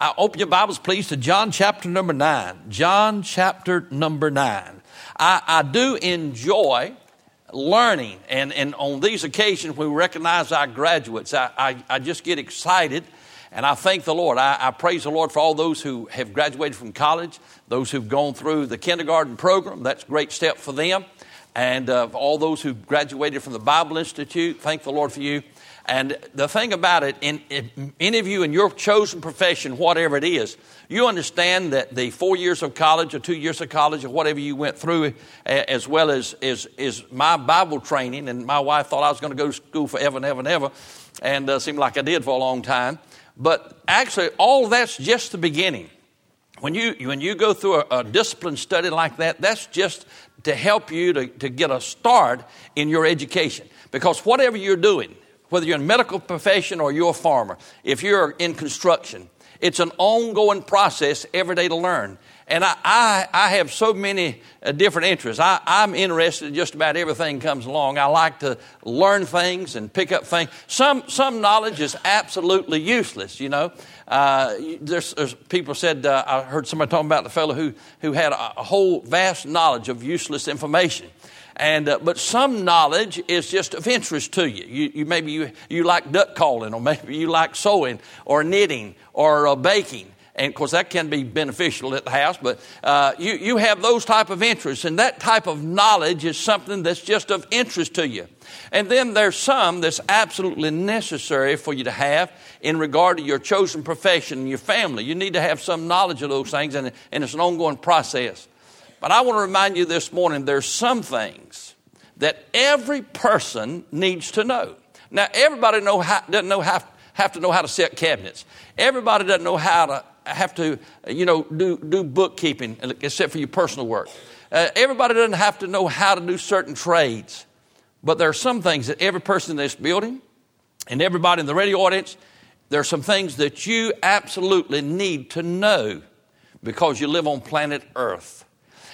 I open your Bibles, please, to John chapter number 9. John chapter number 9. I do enjoy learning, and on these occasions we recognize our graduates. I just get excited, and I thank the Lord. I praise the Lord for all those who have graduated from college, those who've gone through the kindergarten program. That's a great step for them. And all those who graduated from the Bible Institute, thank the Lord for you. And the thing about it, if any of you in your chosen profession, whatever it is, you understand that the 4 years of college or 2 years of college or whatever you went through, as well as is my Bible training. And my wife thought I was going to go to school forever and ever and ever, and seemed like I did for a long time. But actually, all that's just the beginning. When you go through a discipline study like that, that's just to help you to get a start in your education. Because whatever you're doing, whether you're in medical profession or you're a farmer, if you're in construction, it's an ongoing process every day to learn. And I have so many different interests. I'm interested in just about everything comes along. I like to learn things and pick up things. Some knowledge is absolutely useless, you know. There's people said, I heard somebody talking about the fellow who had a whole vast knowledge of useless information. And but some knowledge is just of interest to you. Maybe you like duck calling, or maybe you like sewing or knitting or baking. And of course that can be beneficial at the house, but you have those type of interests, and that type of knowledge is something that's just of interest to you. And then there's some that's absolutely necessary for you to have in regard to your chosen profession and your family. You need to have some knowledge of those things, and it's an ongoing process. But I want to remind you this morning, there's some things that every person needs to know. Now, everybody doesn't have to know how to set cabinets. Everybody doesn't know how to do bookkeeping, except for your personal work. Everybody doesn't have to know how to do certain trades. But there are some things that every person in this building and everybody in the radio audience, there are some things that you absolutely need to know because you live on planet Earth.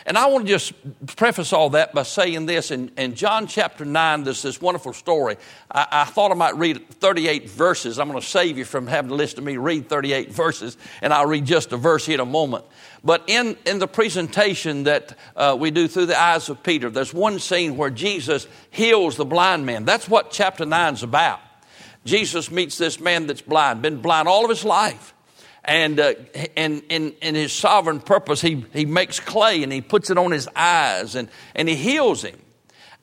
And I want to just preface all that by saying this. In John chapter 9, there's this wonderful story. I thought I might read 38 verses. I'm going to save you from having to listen to me read 38 verses, and I'll read just a verse here in a moment. But in the presentation that we do through the eyes of Peter, there's one scene where Jesus heals the blind man. That's what chapter 9 is about. Jesus meets this man that's blind, been blind all of his life. And in his sovereign purpose, he makes clay and he puts it on his eyes and he heals him.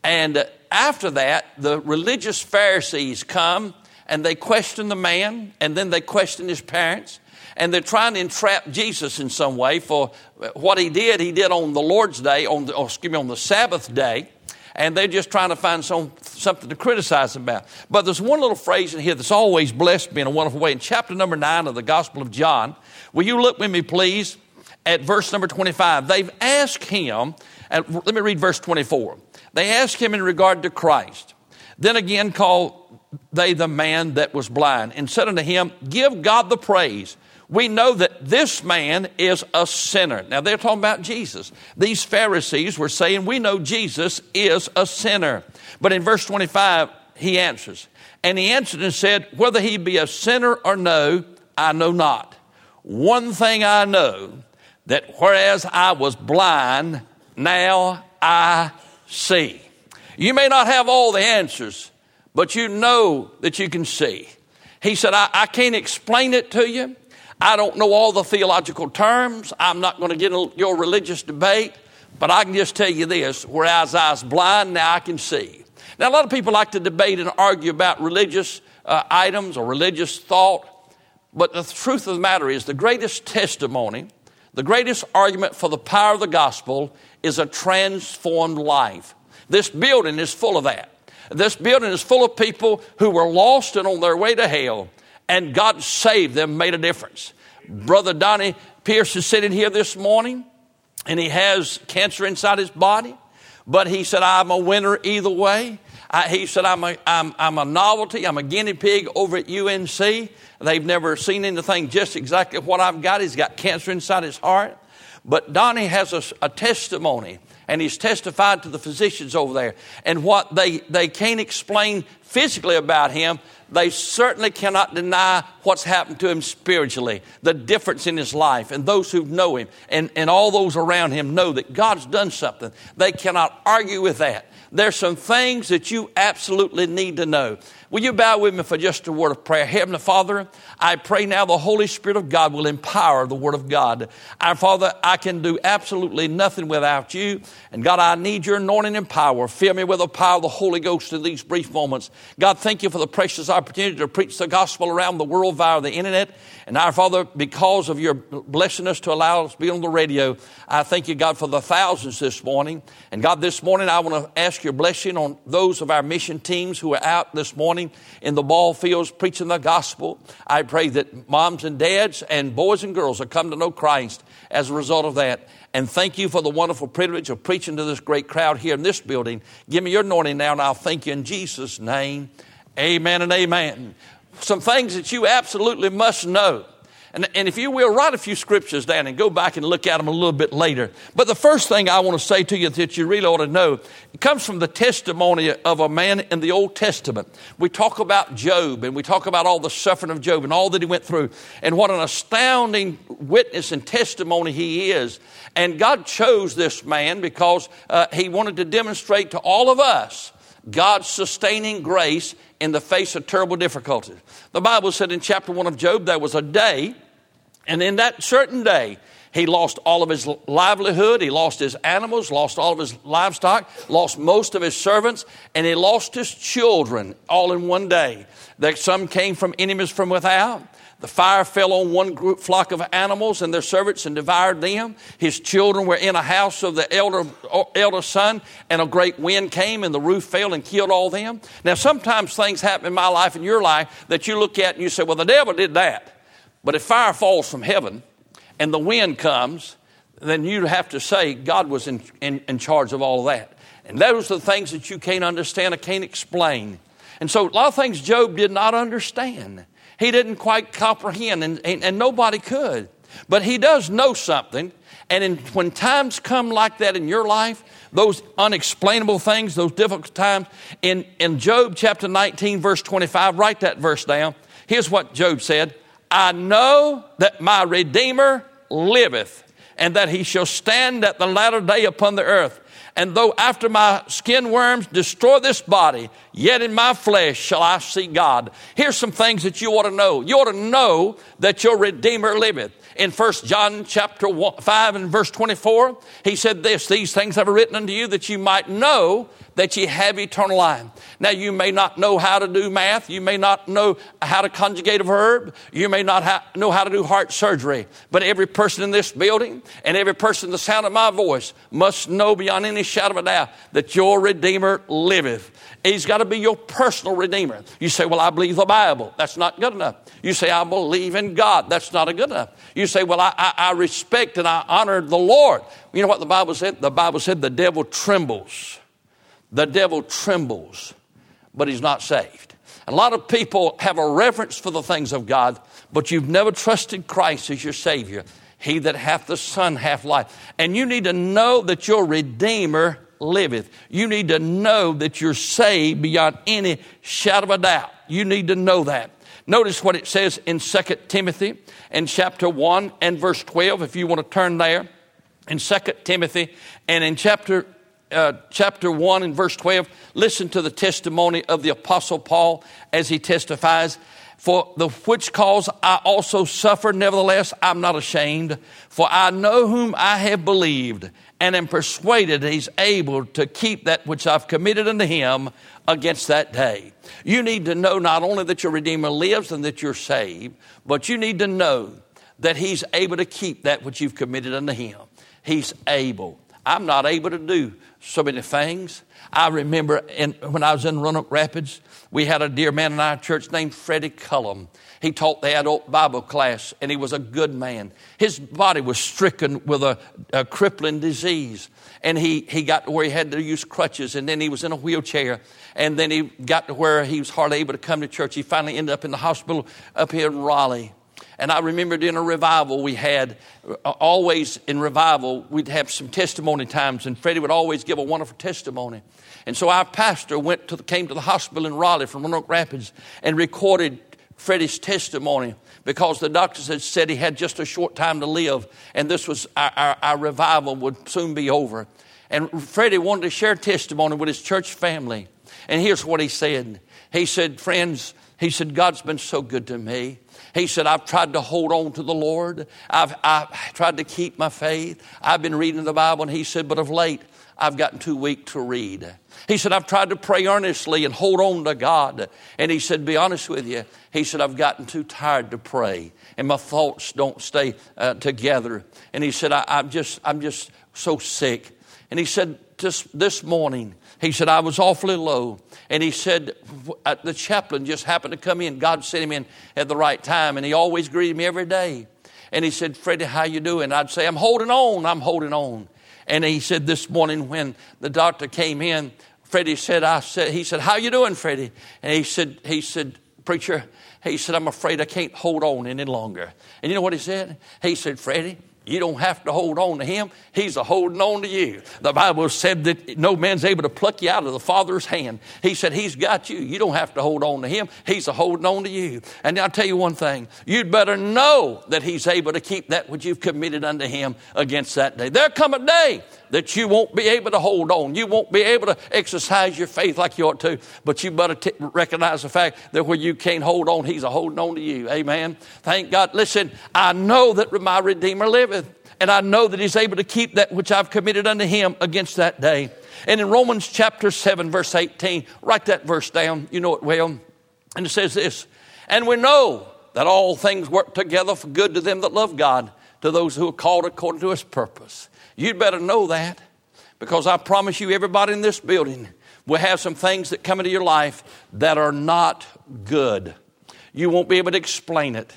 And after that, the religious Pharisees come and they question the man, and then they question his parents. And they're trying to entrap Jesus in some way for what he did on the Lord's day, on the Sabbath day. And they're just trying to find something to criticize him about. But there's one little phrase in here that's always blessed me in a wonderful way. In chapter number 9 of the Gospel of John, will you look with me, please, at verse number 25. They've asked him, and let me read verse 24. They asked him in regard to Christ. Then again called they the man that was blind, and said unto him, give God the praise. We know that this man is a sinner. Now, they're talking about Jesus. These Pharisees were saying, we know Jesus is a sinner. But in verse 25, he answers. And he answered and said, whether he be a sinner or no, I know not. One thing I know, that whereas I was blind, now I see. You may not have all the answers, but you know that you can see. He said, I can't explain it to you. I don't know all the theological terms. I'm not going to get into your religious debate, but I can just tell you this, whereas I was blind, now I can see. Now, a lot of people like to debate and argue about religious items or religious thought, but the truth of the matter is the greatest testimony, the greatest argument for the power of the gospel is a transformed life. This building is full of that. This building is full of people who were lost and on their way to hell. And God saved them, made a difference. Brother Donnie Pierce is sitting here this morning, and he has cancer inside his body. But he said, I'm a winner either way. He said, I'm a novelty. I'm a guinea pig over at UNC. They've never seen anything just exactly what I've got. He's got cancer inside his heart. But Donnie has a testimony, and he's testified to the physicians over there. And what they can't explain physically about him, they certainly cannot deny what's happened to him spiritually, the difference in his life. And those who know him and all those around him know that God's done something. They cannot argue with that. There's some things that you absolutely need to know. Will you bow with me for just a word of prayer? Heavenly Father, I pray now the Holy Spirit of God will empower the Word of God. Our Father, I can do absolutely nothing without you. And God, I need your anointing and power. Fill me with the power of the Holy Ghost in these brief moments. God, thank you for the precious opportunity to preach the gospel around the world via the internet. And our Father, because of your blessing us to allow us to be on the radio, I thank you, God, for the thousands this morning. And God, this morning I want to ask your blessing on those of our mission teams who are out this morning in the ball fields preaching the gospel. I pray that moms and dads and boys and girls will come to know Christ as a result of that. And thank you for the wonderful privilege of preaching to this great crowd here in this building. Give me your anointing now, and I'll thank you in Jesus' name. Amen and amen. Some things that you absolutely must know. And if you will, write a few scriptures down and go back and look at them a little bit later. But the first thing I want to say to you that you really ought to know, it comes from the testimony of a man in the Old Testament. We talk about Job, and we talk about all the suffering of Job and all that he went through, and what an astounding witness and testimony he is. And God chose this man because he wanted to demonstrate to all of us God's sustaining grace in the face of terrible difficulties. The Bible said in chapter 1 of Job, there was a day, and in that certain day, he lost all of his livelihood, he lost his animals, lost all of his livestock, lost most of his servants, and he lost his children all in one day. That some came from enemies from without. The fire fell on one group flock of animals and their servants and devoured them. His children were in a house of the elder son, and a great wind came and the roof fell and killed all them. Now, sometimes things happen in my life and your life that you look at and you say, well, the devil did that. But if fire falls from heaven and the wind comes, then you have to say God was in charge of all of that. And those are the things that you can't understand or can't explain. And so a lot of things Job did not understand. He didn't quite comprehend, and nobody could. But he does know something. And when times come like that in your life, those unexplainable things, those difficult times, in Job chapter 19, verse 25, write that verse down. Here's what Job said. I know that my Redeemer liveth, and that he shall stand at the latter day upon the earth. And though after my skin worms destroy this body, yet in my flesh shall I see God. Here's some things that you ought to know. You ought to know that your Redeemer liveth. In 1 John chapter 5 and verse 24, he said this, these things have I written unto you that you might know that ye have eternal life. Now, you may not know how to do math. You may not know how to conjugate a verb. You may not know how to do heart surgery. But every person in this building and every person in the sound of my voice must know beyond any shadow of a doubt that your Redeemer liveth. He's got to be your personal Redeemer. You say, well, I believe the Bible. That's not good enough. You say, I believe in God. That's not good enough. You say, well, I respect and I honor the Lord. You know what the Bible said? The Bible said the devil trembles. The devil trembles, but he's not saved. A lot of people have a reverence for the things of God, but you've never trusted Christ as your Savior. He that hath the Son hath life. And you need to know that your Redeemer liveth. You need to know that you're saved beyond any shadow of a doubt. You need to know that. Notice what it says in 2 Timothy and chapter 1 and verse 12, if you want to turn there. In 2 Timothy and in chapter 1 and verse 12, listen to the testimony of the Apostle Paul as he testifies. For the which cause I also suffer, nevertheless I'm not ashamed. For I know whom I have believed, and am persuaded he's able to keep that which I've committed unto him against that day. You need to know not only that your Redeemer lives and that you're saved, but you need to know that he's able to keep that which you've committed unto him. He's able. I'm not able to do so many things. I remember when I was in Roanoke Rapids, we had a dear man in our church named Freddie Cullum. He taught the adult Bible class, and he was a good man. His body was stricken with a crippling disease, and he got to where he had to use crutches, and then he was in a wheelchair, and then he got to where he was hardly able to come to church. He finally ended up in the hospital up here in Raleigh. And I remembered in a revival we had, always in revival, we'd have some testimony times, and Freddie would always give a wonderful testimony. And so our pastor came to the hospital in Raleigh from Roanoke Rapids and recorded Freddie's testimony, because the doctors had said he had just a short time to live, and this was our revival would soon be over. And Freddie wanted to share testimony with his church family. And here's what he said. He said, friends, he said, God's been so good to me. He said, I've tried to hold on to the Lord. I've tried to keep my faith. I've been reading the Bible. And he said, but of late, I've gotten too weak to read. He said, I've tried to pray earnestly and hold on to God. And he said, be honest with you. He said, I've gotten too tired to pray, and my thoughts don't stay together. And he said, I'm just so sick. And he said, just this morning, he said, I was awfully low. And he said, the chaplain just happened to come in. God sent him in at the right time. And he always greeted me every day. And he said, Freddie, how you doing? I'd say, I'm holding on. And he said, this morning when the doctor came in, Freddie said, he said, how you doing, Freddie? And he said, preacher, he said, I'm afraid I can't hold on any longer. And you know what he said? He said, Freddie, you don't have to hold on to him. He's a holding on to you. The Bible said that no man's able to pluck you out of the Father's hand. He said, he's got you. You don't have to hold on to him. He's a holding on to you. And I'll tell you one thing. You'd better know that he's able to keep that which you've committed unto him against that day. There come a day that you won't be able to hold on. You won't be able to exercise your faith like you ought to. But you better recognize the fact that where you can't hold on, he's a holding on to you. Amen. Thank God. Listen, I know that my Redeemer liveth, and I know that he's able to keep that which I've committed unto him against that day. And in Romans chapter 7, verse 18, write that verse down. You know it well. And it says this, and we know that all things work together for good to them that love God, to those who are called according to his purpose. You'd better know that, because I promise you everybody in this building will have some things that come into your life that are not good. You won't be able to explain it.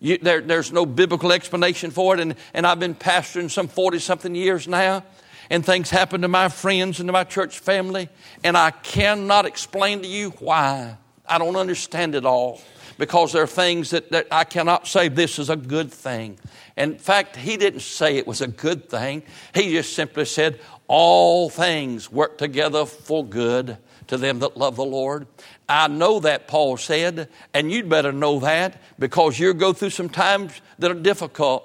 There's no biblical explanation for it. And I've been pastoring some 40-something years now, and things happen to my friends and to my church family, and I cannot explain to you why. I don't understand it all, because there are things that I cannot say this is a good thing. In fact, he didn't say it was a good thing. He just simply said, all things work together for good to them that love the Lord. I know that, Paul said, and you'd better know that, because you'll go through some times that are difficult,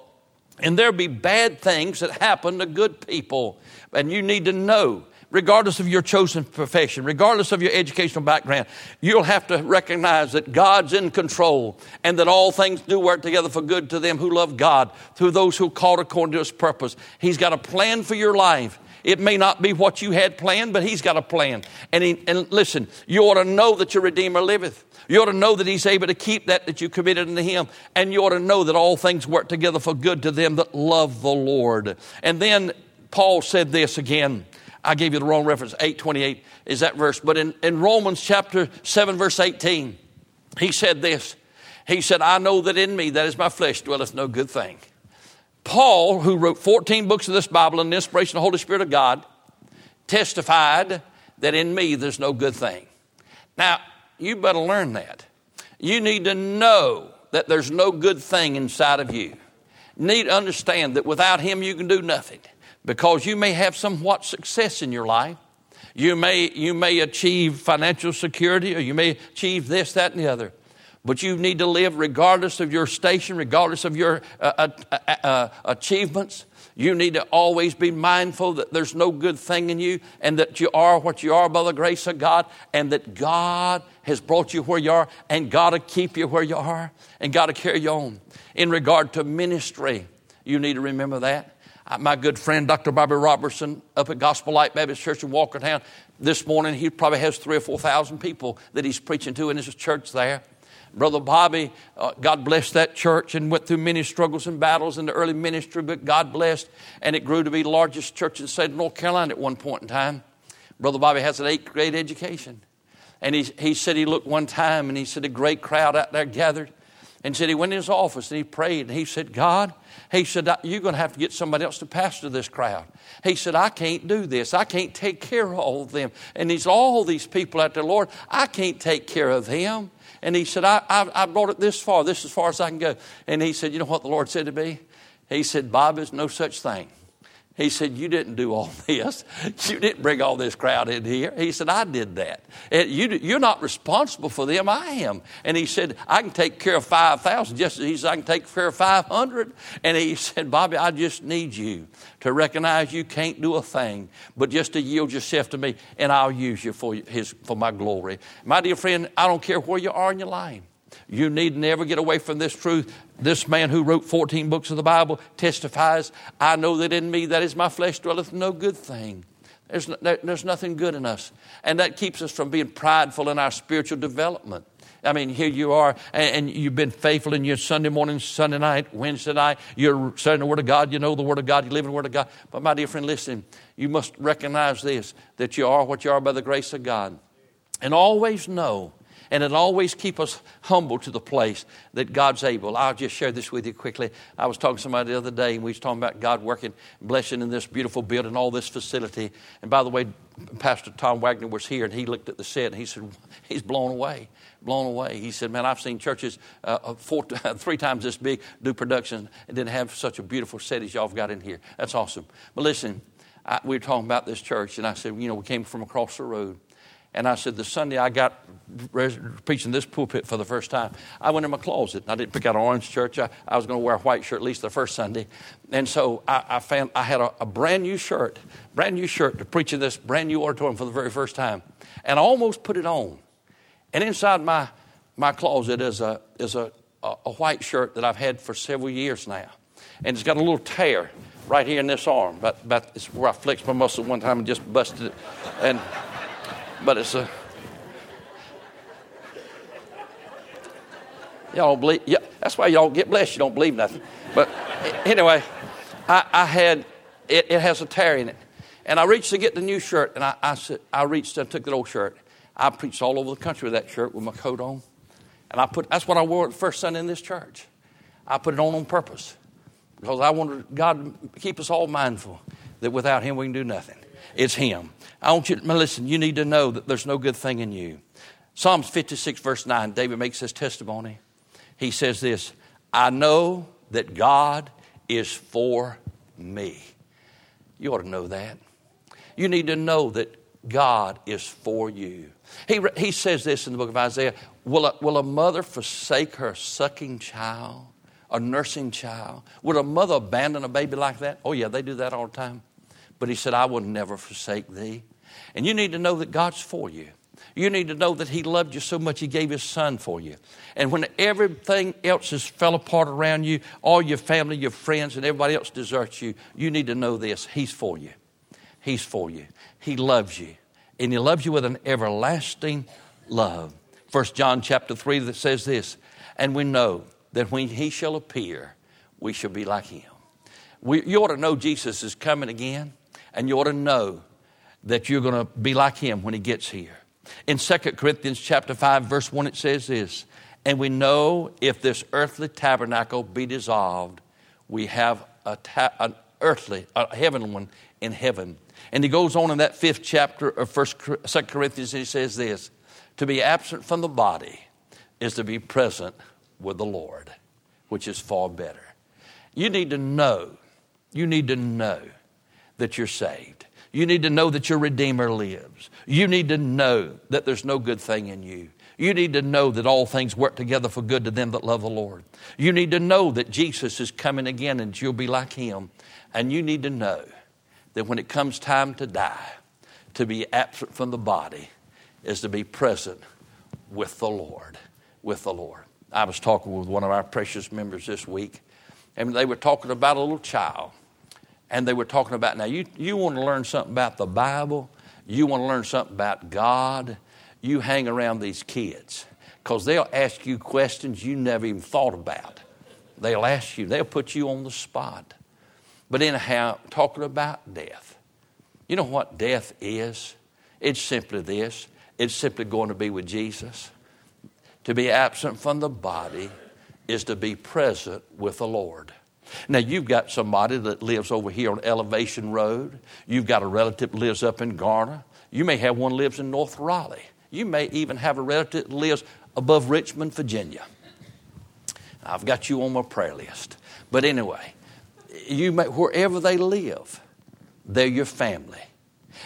and there'll be bad things that happen to good people. And you need to know, regardless of your chosen profession, regardless of your educational background, you'll have to recognize that God's in control, and that all things do work together for good to them who love God, through those who called according to his purpose. He's got a plan for your life. It may not be what you had planned, but he's got a plan. And listen, you ought to know that your Redeemer liveth. You ought to know that he's able to keep that you committed unto him. And you ought to know that all things work together for good to them that love the Lord. And then Paul said this again. I gave you the wrong reference. 8:28 is that verse. But in Romans chapter 7, verse 18, he said this. He said, I know that in me, that is my flesh, dwelleth no good thing. Paul, who wrote 14 books of this Bible and the inspiration of the Holy Spirit of God, testified that in me there's no good thing. Now, you better learn that. You need to know that there's no good thing inside of you. You need to understand that without him you can do nothing, because you may have somewhat success in your life. You may achieve financial security, or you may achieve this, that, and the other. But you need to live regardless of your station, regardless of your achievements. You need to always be mindful that there's no good thing in you, and that you are what you are by the grace of God, and that God has brought you where you are, and God will keep you where you are, and God will carry you on. In regard to ministry, you need to remember that. My good friend, Dr. Bobby Robertson, up at Gospel Light Baptist Church in Walkertown, this morning he probably has 3,000 or 4,000 people that he's preaching to in his church there. Brother Bobby, God blessed that church and went through many struggles and battles in the early ministry, but God blessed, and it grew to be the largest church in the state of North Carolina at one point in time. Brother Bobby has an 8th grade education. And he said he looked one time, and he said a great crowd out there gathered, and said he went in his office and he prayed, and he said, God, he said, you're going to have to get somebody else to pastor this crowd. He said, I can't do this. I can't take care of all of them. And he's all these people out there, Lord, I can't take care of them. And he said, I brought it this far. This is as far as I can go. And he said, you know what the Lord said to me? He said, Bob, there's no such thing. He said, you didn't do all this. You didn't bring all this crowd in here. He said, I did that. You're not responsible for them. I am. And he said, I can take care of 5,000. Just as he said, I can take care of 500. And he said, Bobby, I just need you to recognize you can't do a thing, but just to yield yourself to me, and I'll use you for my glory. My dear friend, I don't care where you are in your life. You need never get away from this truth. This man who wrote 14 books of the Bible testifies, I know that in me, that is my flesh, dwelleth no good thing. There's nothing good in us. And that keeps us from being prideful in our spiritual development. I mean, here you are, and you've been faithful in your Sunday morning, Sunday night, Wednesday night. You're studying the Word of God. You know the Word of God. You live in the Word of God. But my dear friend, listen, you must recognize this, that you are what you are by the grace of God. And always know, and it always keep us humble to the place that God's able. I'll just share this with you quickly. I was talking to somebody the other day, and we was talking about God working, blessing in this beautiful building, all this facility. And by the way, Pastor Tom Wagner was here, and he looked at the set, and he said, he's blown away. He said, man, I've seen churches three times this big do production and didn't have such a beautiful set as y'all have got in here. That's awesome. But listen, we were talking about this church, and I said, you know, we came from across the road. And I said, the Sunday I got preaching this pulpit for the first time, I went in my closet. I didn't pick out an orange shirt. I was going to wear a white shirt at least the first Sunday. And so I had a brand new shirt to preach in this brand new auditorium for the very first time. And I almost put it on. And inside my closet is a white shirt that I've had for several years now. And it's got a little tear right here in this arm. But it's where I flexed my muscle one time and just busted it. And... but it's a, y'all don't believe, yeah, that's why y'all get blessed, you don't believe nothing. But anyway, I had, it has a tear in it. And I reached to get the new shirt, and I took the old shirt. I preached all over the country with that shirt with my coat on. And that's what I wore the first Sunday in this church. I put it on purpose because I wanted God to keep us all mindful that without Him we can do nothing. It's Him. I want you to listen. You need to know that there's no good thing in you. Psalms 56 verse 9, David makes his testimony. He says this, I know that God is for me. You ought to know that. You need to know that God is for you. He says this in the book of Isaiah, will a mother forsake her sucking child, a nursing child? Would a mother abandon a baby like that? Oh yeah, they do that all the time. But He said, I will never forsake thee. And you need to know that God's for you. You need to know that He loved you so much He gave His Son for you. And when everything else has fell apart around you, all your family, your friends, and everybody else deserts you, you need to know this. He's for you. He's for you. He loves you. And He loves you with an everlasting love. 1 John chapter 3 that says this, and we know that when He shall appear, we shall be like Him. You ought to know Jesus is coming again. And you ought to know that you're going to be like Him when He gets here. In 2 Corinthians chapter 5, verse 1, it says this, and we know if this earthly tabernacle be dissolved, we have a heavenly one in heaven. And he goes on in that 5th chapter of 2 Corinthians, and he says this, to be absent from the body is to be present with the Lord, which is far better. You need to know that you're saved. You need to know that your Redeemer lives. You need to know that there's no good thing in you. You need to know that all things work together for good to them that love the Lord. You need to know that Jesus is coming again and you'll be like Him. And you need to know that when it comes time to die, to be absent from the body is to be present with the Lord, with the Lord. I was talking with one of our precious members this week, and they were talking about a little child. And they were talking about, now you want to learn something about the Bible. You want to learn something about God. You hang around these kids because they'll ask you questions you never even thought about. They'll ask you. They'll put you on the spot. But anyhow, talking about death. You know what death is? It's simply this. It's simply going to be with Jesus. To be absent from the body is to be present with the Lord. Now, you've got somebody that lives over here on Elevation Road. You've got a relative that lives up in Garner. You may have one that lives in North Raleigh. You may even have a relative that lives above Richmond, Virginia. I've got you on my prayer list. But anyway, you may, wherever they live, they're your family.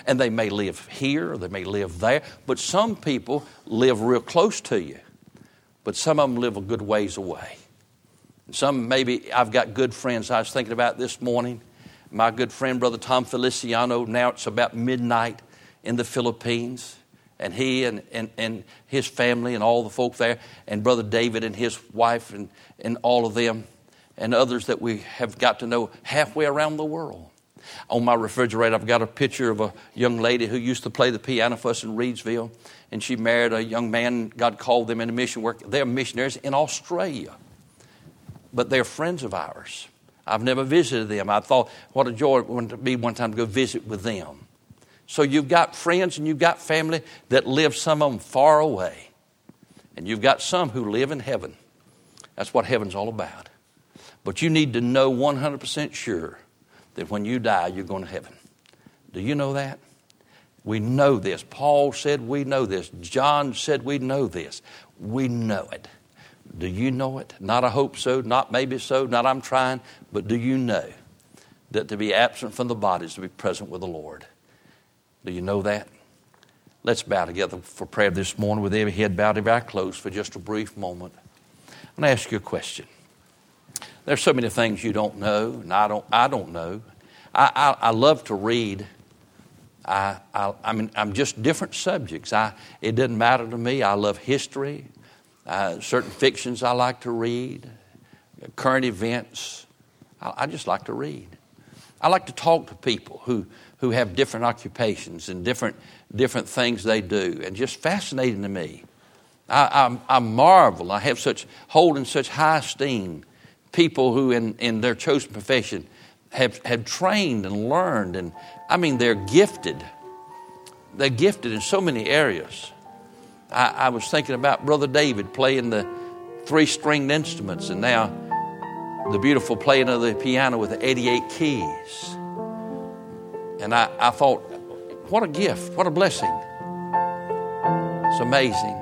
And they may live here or they may live there. But some people live real close to you. But some of them live a good ways away. Some maybe, I've got good friends I was thinking about this morning. My good friend, Brother Tom Feliciano, now it's about midnight in the Philippines. And he and his family and all the folk there. And Brother David and his wife and all of them. And others that we have got to know halfway around the world. On my refrigerator, I've got a picture of a young lady who used to play the piano for us in Reedsville. And she married a young man. God called them into mission work. They're missionaries in Australia. But they're friends of ours. I've never visited them. I thought, what a joy it would be one time to go visit with them. So you've got friends and you've got family that live, some of them far away. And you've got some who live in heaven. That's what heaven's all about. But you need to know 100% sure that when you die, you're going to heaven. Do you know that? We know this. Paul said we know this. John said we know this. We know it. Do you know it? Not I hope so, not maybe so, not I'm trying, but do you know that to be absent from the body is to be present with the Lord? Do you know that? Let's bow together for prayer this morning with every head bowed, every eye closed for just a brief moment. I'm going to ask you a question. There's so many things you don't know, and I don't know. I love to read. I mean, I'm just different subjects. It doesn't matter to me. I love history. Certain fictions I like to read. Current events. I just like to read. I like to talk to people who have different occupations and different things they do. And just fascinating to me. I marvel. I have hold in such high esteem people who in their chosen profession have trained and learned. And I mean, they're gifted. They're gifted in so many areas. I was thinking about Brother David playing the three-stringed instruments and now the beautiful playing of the piano with the 88 keys. And I thought, what a gift, what a blessing. It's amazing.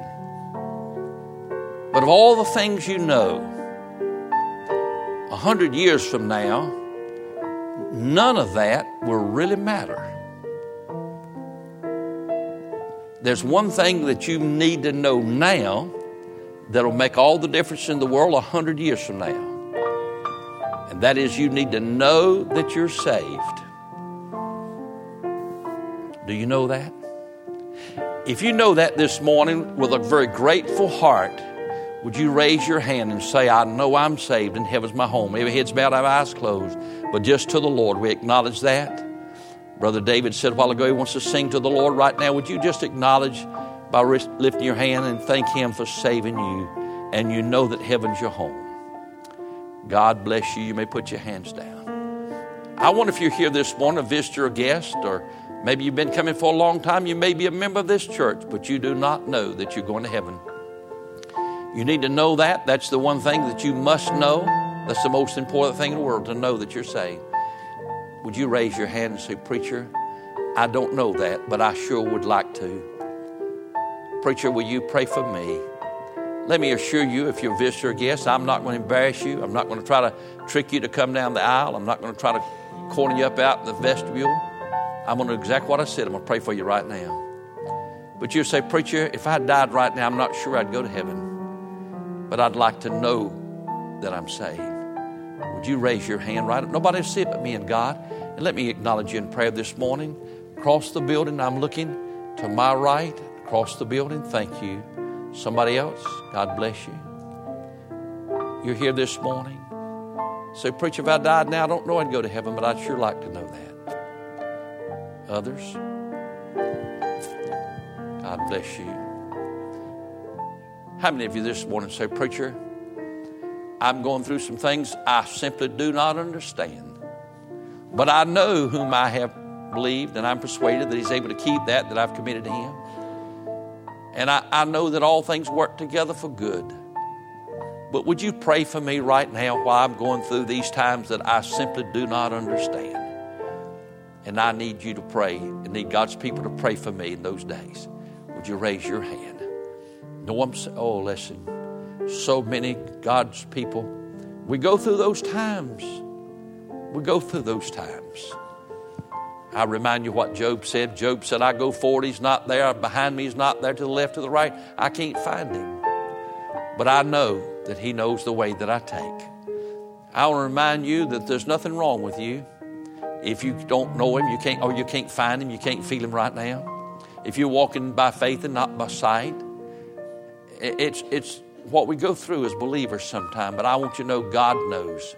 But of all the things you know, 100 years from now, none of that will really matter. There's one thing that you need to know now that'll make all the difference in the world 100 years from now. And that is, you need to know that you're saved. Do you know that? If you know that this morning with a very grateful heart, would you raise your hand and say, I know I'm saved and heaven's my home. Every head's bowed, every eye's closed. But just to the Lord, we acknowledge that. Brother David said a while ago he wants to sing to the Lord right now. Would you just acknowledge by lifting your hand and thank Him for saving you, and you know that heaven's your home. God bless you. You may put your hands down. I wonder if you're here this morning, a visitor or guest, or maybe you've been coming for a long time. You may be a member of this church, but you do not know that you're going to heaven. You need to know that. That's the one thing that you must know. That's the most important thing in the world, to know that you're saved. Would you raise your hand and say, Preacher, I don't know that, but I sure would like to. Preacher, will you pray for me? Let me assure you, if you're a visitor or guest, I'm not going to embarrass you. I'm not going to try to trick you to come down the aisle. I'm not going to try to corner you up out in the vestibule. I'm going to do exactly what I said. I'm going to pray for you right now. But you say, Preacher, if I died right now, I'm not sure I'd go to heaven, but I'd like to know that I'm saved. Would you raise your hand right up? Nobody will see it but me and God. And let me acknowledge you in prayer this morning. Across the building, I'm looking to my right. Across the building, thank you. Somebody else, God bless you. You're here this morning. Say, Preacher, if I died now, I don't know I'd go to heaven, but I'd sure like to know that. Others, God bless you. How many of you this morning say, Preacher, I'm going through some things I simply do not understand. But I know whom I have believed, and I'm persuaded that He's able to keep that I've committed to Him. And I know that all things work together for good. But would you pray for me right now while I'm going through these times that I simply do not understand? And I need you to pray and need God's people to pray for me in those days. Would you raise your hand? The one, oh, listen, so many God's people, we go through those times. We go through those times. I remind you what Job said. Job said, I go forward, he's not there. Behind me, he's not there. To the left, to the right, I can't find him. But I know that he knows the way that I take. I want to remind you that there's nothing wrong with you. If you don't know him, you can't, or you can't find him, you can't feel him right now. If you're walking by faith and not by sight, it's what we go through as believers sometimes. But I want you to know God knows.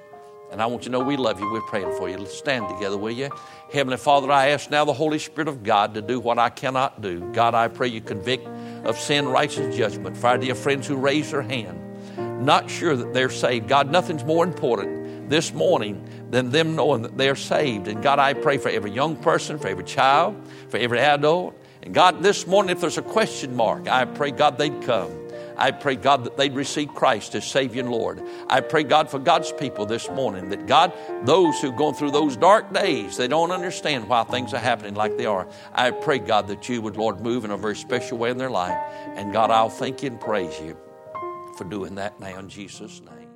And I want you to know we love you. We're praying for you. Let's stand together, will you? Heavenly Father, I ask now the Holy Spirit of God to do what I cannot do. God, I pray you convict of sin, righteous judgment. For our dear friends who raise their hand, not sure that they're saved. God, nothing's more important this morning than them knowing that they're saved. And God, I pray for every young person, for every child, for every adult. And God, this morning, if there's a question mark, I pray, God, they'd come. I pray, God, that they'd receive Christ as Savior and Lord. I pray, God, for God's people this morning, that, God, those who've gone through those dark days, they don't understand why things are happening like they are. I pray, God, that you would, Lord, move in a very special way in their life. And, God, I'll thank you and praise you for doing that now in Jesus' name.